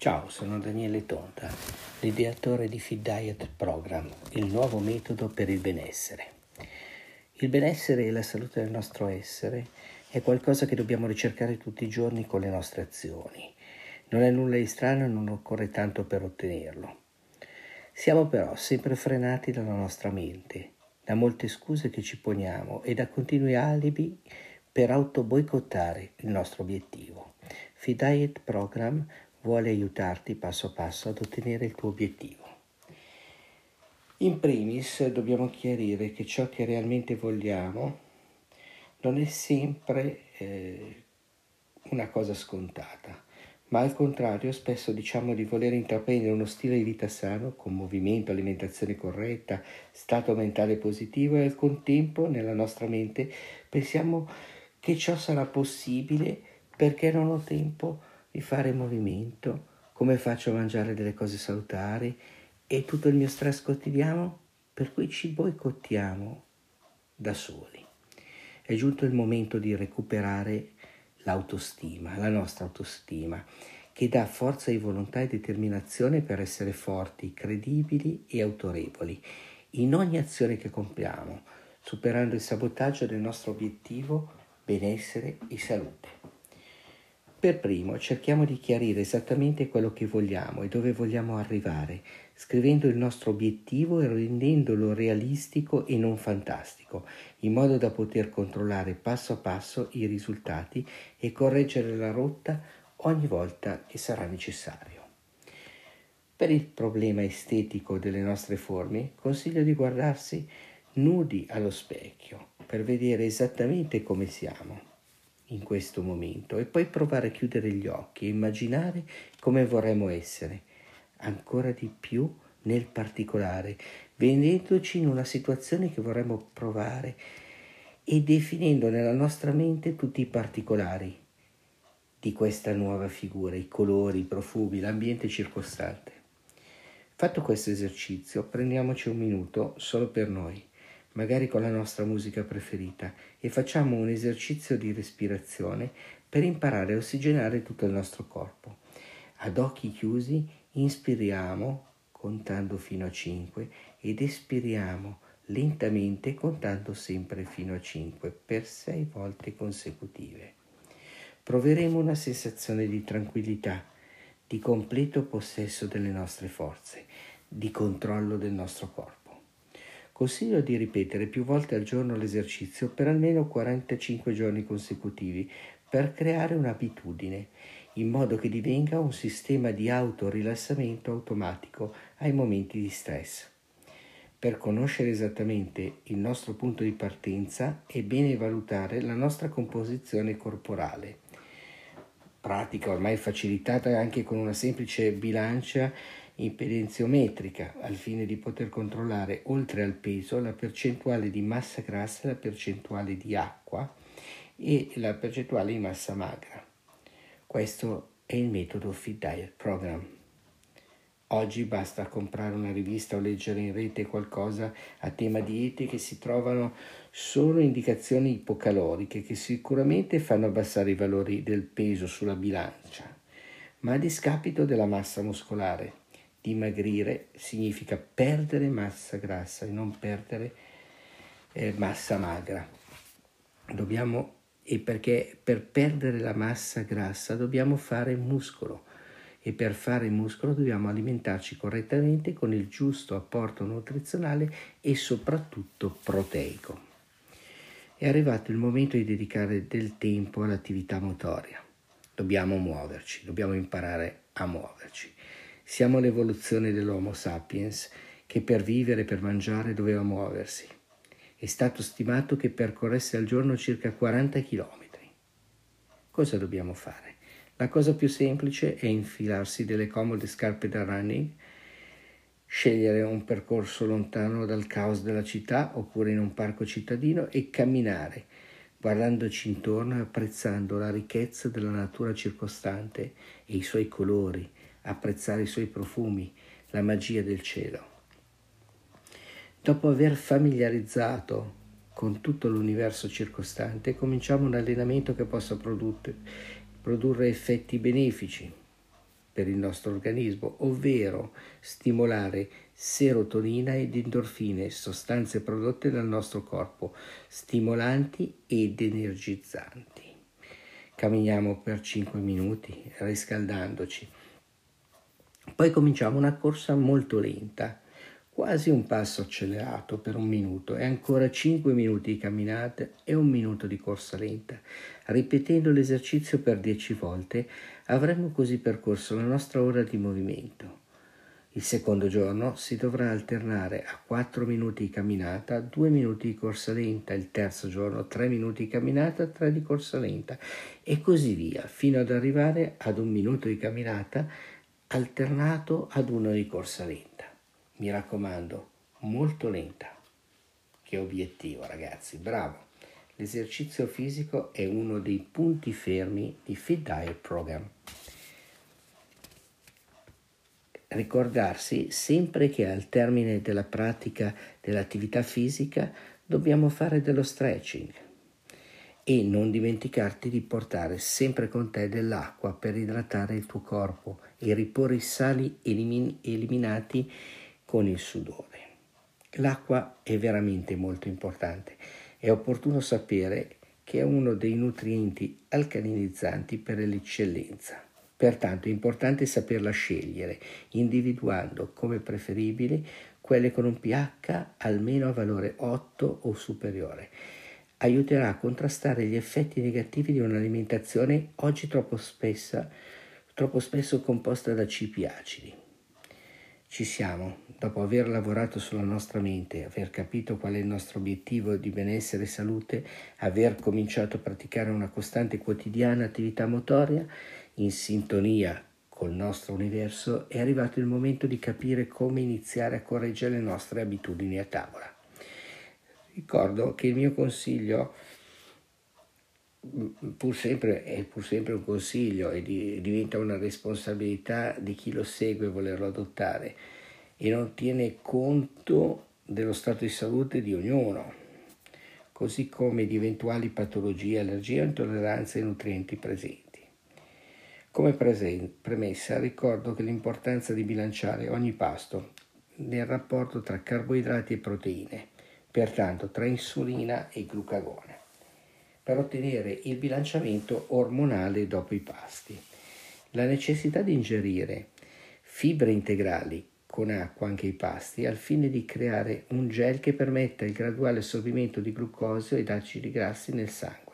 Ciao, sono Daniele Tonti, l'ideatore di Fit Diet Program, il nuovo metodo per il benessere. Il benessere e la salute del nostro essere è qualcosa che dobbiamo ricercare tutti i giorni con le nostre azioni. Non è nulla di strano e non occorre tanto per ottenerlo. Siamo però sempre frenati dalla nostra mente, da molte scuse che ci poniamo e da continui alibi per autoboicottare il nostro obiettivo. Fit Diet Program vuole aiutarti passo passo ad ottenere il tuo obiettivo. In primis dobbiamo chiarire che ciò che realmente vogliamo non è sempre una cosa scontata, ma al contrario spesso diciamo di voler intraprendere uno stile di vita sano con movimento, alimentazione corretta, stato mentale positivo e al contempo nella nostra mente pensiamo che ciò sarà possibile perché non ho tempo di fare movimento, come faccio a mangiare delle cose salutari e tutto il mio stress quotidiano, per cui ci boicottiamo da soli. È giunto il momento di recuperare l'autostima, la nostra autostima, che dà forza di volontà e determinazione per essere forti, credibili e autorevoli in ogni azione che compiamo, superando il sabotaggio del nostro obiettivo benessere e salute. Per primo cerchiamo di chiarire esattamente quello che vogliamo e dove vogliamo arrivare, scrivendo il nostro obiettivo e rendendolo realistico e non fantastico, in modo da poter controllare passo a passo i risultati e correggere la rotta ogni volta che sarà necessario. Per il problema estetico delle nostre forme, consiglio di guardarsi nudi allo specchio per vedere esattamente come siamo in questo momento e poi provare a chiudere gli occhi e immaginare come vorremmo essere, ancora di più nel particolare, vedendoci in una situazione che vorremmo provare e definendo nella nostra mente tutti i particolari di questa nuova figura, i colori, i profumi, l'ambiente circostante. Fatto questo esercizio, prendiamoci un minuto solo per noi, magari con la nostra musica preferita, e facciamo un esercizio di respirazione per imparare a ossigenare tutto il nostro corpo. Ad occhi chiusi inspiriamo contando fino a 5 ed espiriamo lentamente contando sempre fino a 5 per 6 volte consecutive. Proveremo una sensazione di tranquillità, di completo possesso delle nostre forze, di controllo del nostro corpo. Consiglio di ripetere più volte al giorno l'esercizio per almeno 45 giorni consecutivi per creare un'abitudine, in modo che divenga un sistema di autorilassamento automatico ai momenti di stress. Per conoscere esattamente il nostro punto di partenza è bene valutare la nostra composizione corporale, pratica ormai facilitata anche con una semplice bilancia impedenziometrica, al fine di poter controllare oltre al peso la percentuale di massa grassa, la percentuale di acqua e la percentuale di massa magra. Questo è il metodo Fit Diet Program. Oggi basta comprare una rivista o leggere in rete qualcosa a tema diete che si trovano solo indicazioni ipocaloriche che sicuramente fanno abbassare i valori del peso sulla bilancia, ma a discapito della massa muscolare. Dimagrire significa perdere massa grassa e non perdere massa magra. Perché per perdere la massa grassa dobbiamo fare muscolo e per fare muscolo dobbiamo alimentarci correttamente con il giusto apporto nutrizionale e soprattutto proteico. È arrivato il momento di dedicare del tempo all'attività motoria. Dobbiamo muoverci, dobbiamo imparare a muoverci. Siamo l'evoluzione dell'Homo sapiens che per vivere e per mangiare doveva muoversi. È stato stimato che percorresse al giorno circa 40 chilometri. Cosa dobbiamo fare? La cosa più semplice è infilarsi delle comode scarpe da running, scegliere un percorso lontano dal caos della città oppure in un parco cittadino e camminare, guardandoci intorno e apprezzando la ricchezza della natura circostante e i suoi colori, apprezzare i suoi profumi, la magia del cielo. Dopo aver familiarizzato con tutto l'universo circostante, cominciamo un allenamento che possa produrre effetti benefici. per il nostro organismo, ovvero stimolare serotonina ed endorfine, sostanze prodotte dal nostro corpo, stimolanti ed energizzanti. Camminiamo per 5 minuti riscaldandoci. Poi cominciamo una corsa molto lenta, quasi un passo accelerato per 1 minuto e ancora 5 minuti di camminata e 1 minuto di corsa lenta. Ripetendo l'esercizio per 10 volte avremo così percorso la nostra ora di movimento. Il secondo giorno si dovrà alternare a 4 minuti di camminata, 2 minuti di corsa lenta, il terzo giorno 3 minuti di camminata, 3 di corsa lenta e così via fino ad arrivare ad 1 minuto di camminata alternato ad 1 di corsa lenta. Mi raccomando, molto lenta. Che obiettivo, ragazzi, bravo! L'esercizio fisico è uno dei punti fermi di Fit Diet Program. Ricordarsi sempre che al termine della pratica dell'attività fisica dobbiamo fare dello stretching e non dimenticarti di portare sempre con te dell'acqua per idratare il tuo corpo e riporre i sali eliminati con il sudore. L'acqua è veramente molto importante. È opportuno sapere che è uno dei nutrienti alcalinizzanti per l'eccellenza. Pertanto è importante saperla scegliere, individuando come preferibili quelle con un pH almeno a valore 8 o superiore. Aiuterà a contrastare gli effetti negativi di un'alimentazione oggi troppo spesso composta da cibi acidi. Ci siamo, dopo aver lavorato sulla nostra mente, aver capito qual è il nostro obiettivo di benessere e salute, aver cominciato a praticare una costante quotidiana attività motoria in sintonia col nostro universo, è arrivato il momento di capire come iniziare a correggere le nostre abitudini a tavola. Ricordo che il mio consiglio è pur sempre un consiglio e diventa una responsabilità di chi lo segue volerlo adottare e non tiene conto dello stato di salute di ognuno, così come di eventuali patologie, allergie, intolleranze ai nutrienti presenti. Come premessa ricordo che l'importanza di bilanciare ogni pasto nel rapporto tra carboidrati e proteine, pertanto tra insulina e glucagone, per ottenere il bilanciamento ormonale dopo i pasti. La necessità di ingerire fibre integrali con acqua anche ai pasti al fine di creare un gel che permetta il graduale assorbimento di glucosio ed acidi grassi nel sangue.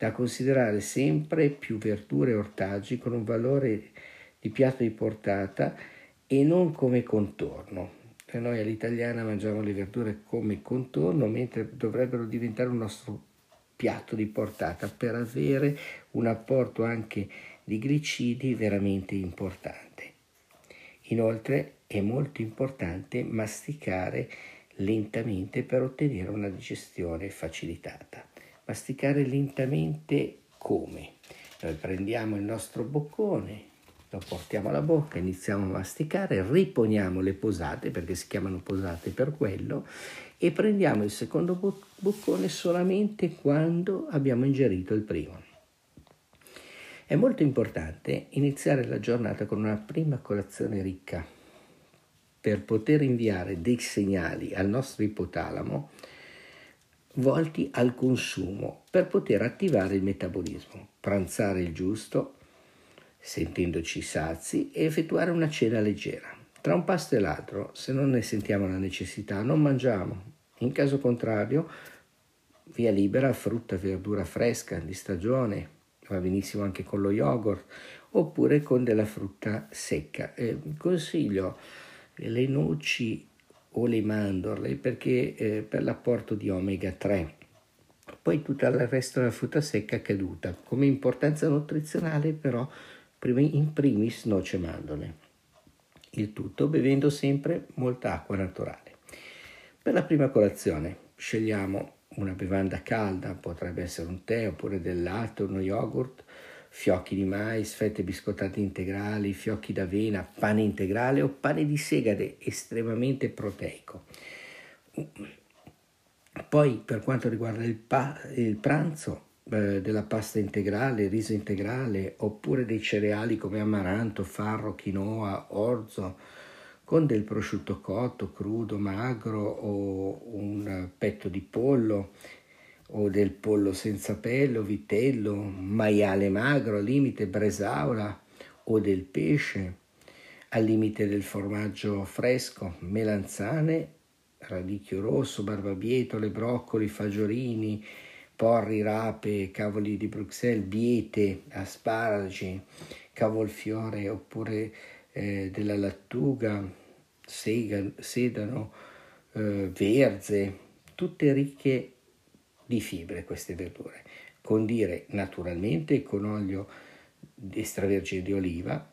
Da considerare sempre più verdure e ortaggi con un valore di piatto di portata e non come contorno. Per noi all'italiana mangiamo le verdure come contorno, mentre dovrebbero diventare un nostro piatto di portata per avere un apporto anche di glicidi veramente importante. Inoltre è molto importante masticare lentamente per ottenere una digestione facilitata. Masticare lentamente come? Noi prendiamo il nostro boccone, lo portiamo alla bocca, iniziamo a masticare, riponiamo le posate, perché si chiamano posate per quello, e prendiamo il secondo boccone solamente quando abbiamo ingerito il primo. È molto importante iniziare la giornata con una prima colazione ricca per poter inviare dei segnali al nostro ipotalamo volti al consumo per poter attivare il metabolismo, pranzare il giusto sentendoci sazi e effettuare una cena leggera. Tra un pasto e l'altro, se non ne sentiamo la necessità, non mangiamo. In caso contrario, via libera frutta e verdura fresca di stagione, va benissimo anche con lo yogurt oppure con della frutta secca. Consiglio le noci o le mandorle perché per l'apporto di omega 3, poi tutto il resto della frutta secca caduta. Come importanza nutrizionale però in primis noce e mandorle, il tutto bevendo sempre molta acqua naturale. Per la prima colazione scegliamo una bevanda calda, potrebbe essere un tè oppure del latte, uno yogurt, fiocchi di mais, fette biscottate integrali, fiocchi d'avena, pane integrale o pane di segale estremamente proteico. Poi per quanto riguarda il pranzo della pasta integrale, riso integrale, oppure dei cereali come amaranto, farro, quinoa, orzo, con del prosciutto cotto, crudo, magro, o un petto di pollo, o del pollo senza pelo, vitello, maiale magro, al limite bresaola, o del pesce, al limite del formaggio fresco, melanzane, radicchio rosso, barbabietole, broccoli, fagiolini, porri, rape, cavoli di Bruxelles, biete, asparagi, cavolfiore oppure della lattuga, sedano, verze, tutte ricche di fibre queste verdure. Condire naturalmente con olio extravergine di oliva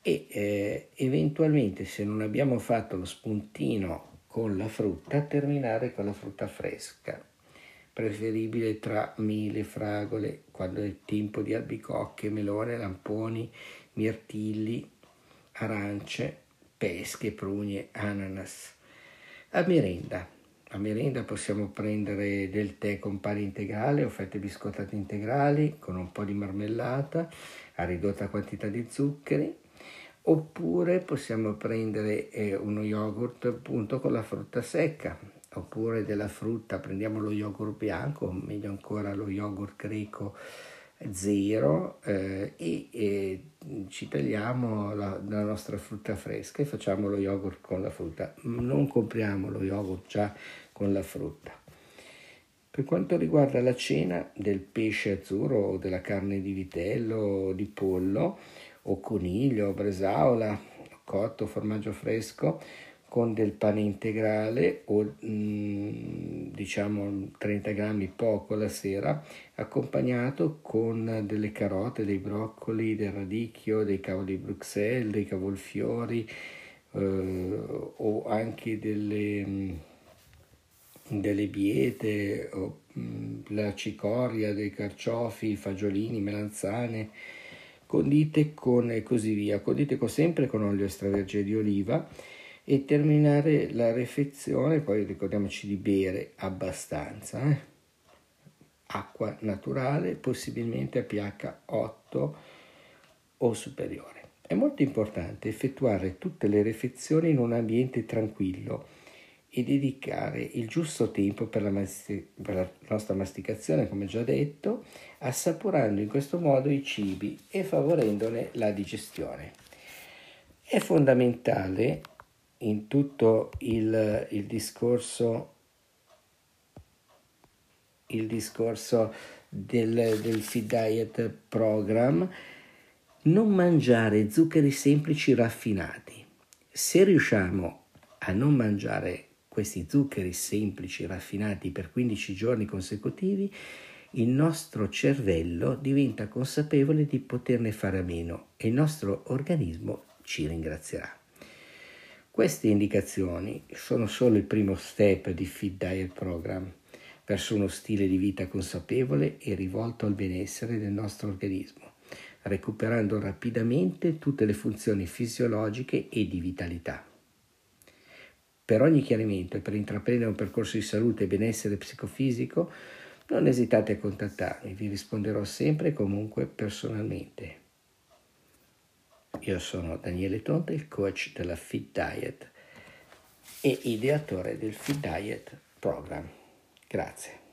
e eventualmente, se non abbiamo fatto lo spuntino con la frutta, terminare con la frutta fresca, preferibile tra mele, fragole, quando è tempo di albicocche, melone, lamponi, mirtilli, arance, pesche, prugne, ananas. A merenda possiamo prendere del tè con pane integrale o fette biscottate integrali con un po' di marmellata a ridotta quantità di zuccheri, oppure possiamo prendere uno yogurt appunto con la frutta secca, oppure della frutta prendiamo lo yogurt bianco, meglio ancora lo yogurt greco zero, e ci tagliamo la nostra frutta fresca e facciamo lo yogurt con la frutta. Non compriamo lo yogurt già con la frutta. Per quanto riguarda la cena, del pesce azzurro o della carne di vitello o di pollo o coniglio, bresaola, cotto, formaggio fresco, con del pane integrale o diciamo 30 grammi, poco, la sera, accompagnato con delle carote, dei broccoli, del radicchio, dei cavoli di Bruxelles, dei cavolfiori, o anche delle biete, o, la cicoria, dei carciofi, fagiolini, melanzane, condite con, e così via, condite sempre con olio extravergine di oliva, e terminare la refezione. Poi ricordiamoci di bere abbastanza acqua naturale, possibilmente a pH 8 o superiore. È molto importante effettuare tutte le refezioni in un ambiente tranquillo e dedicare il giusto tempo per la nostra masticazione, come già detto, assaporando in questo modo i cibi e favorendone la digestione. È fondamentale in tutto il discorso del Fit Diet Program non mangiare zuccheri semplici raffinati. Se riusciamo a non mangiare questi zuccheri semplici raffinati per 15 giorni consecutivi, il nostro cervello diventa consapevole di poterne fare a meno e il nostro organismo ci ringrazierà. Queste indicazioni sono solo il primo step di Fit Diet Program verso uno stile di vita consapevole e rivolto al benessere del nostro organismo, recuperando rapidamente tutte le funzioni fisiologiche e di vitalità. Per ogni chiarimento e per intraprendere un percorso di salute e benessere psicofisico, non esitate a contattarmi, vi risponderò sempre e comunque personalmente. Io sono Daniele Tonti, il coach della Fit Diet e ideatore del Fit Diet Program. Grazie.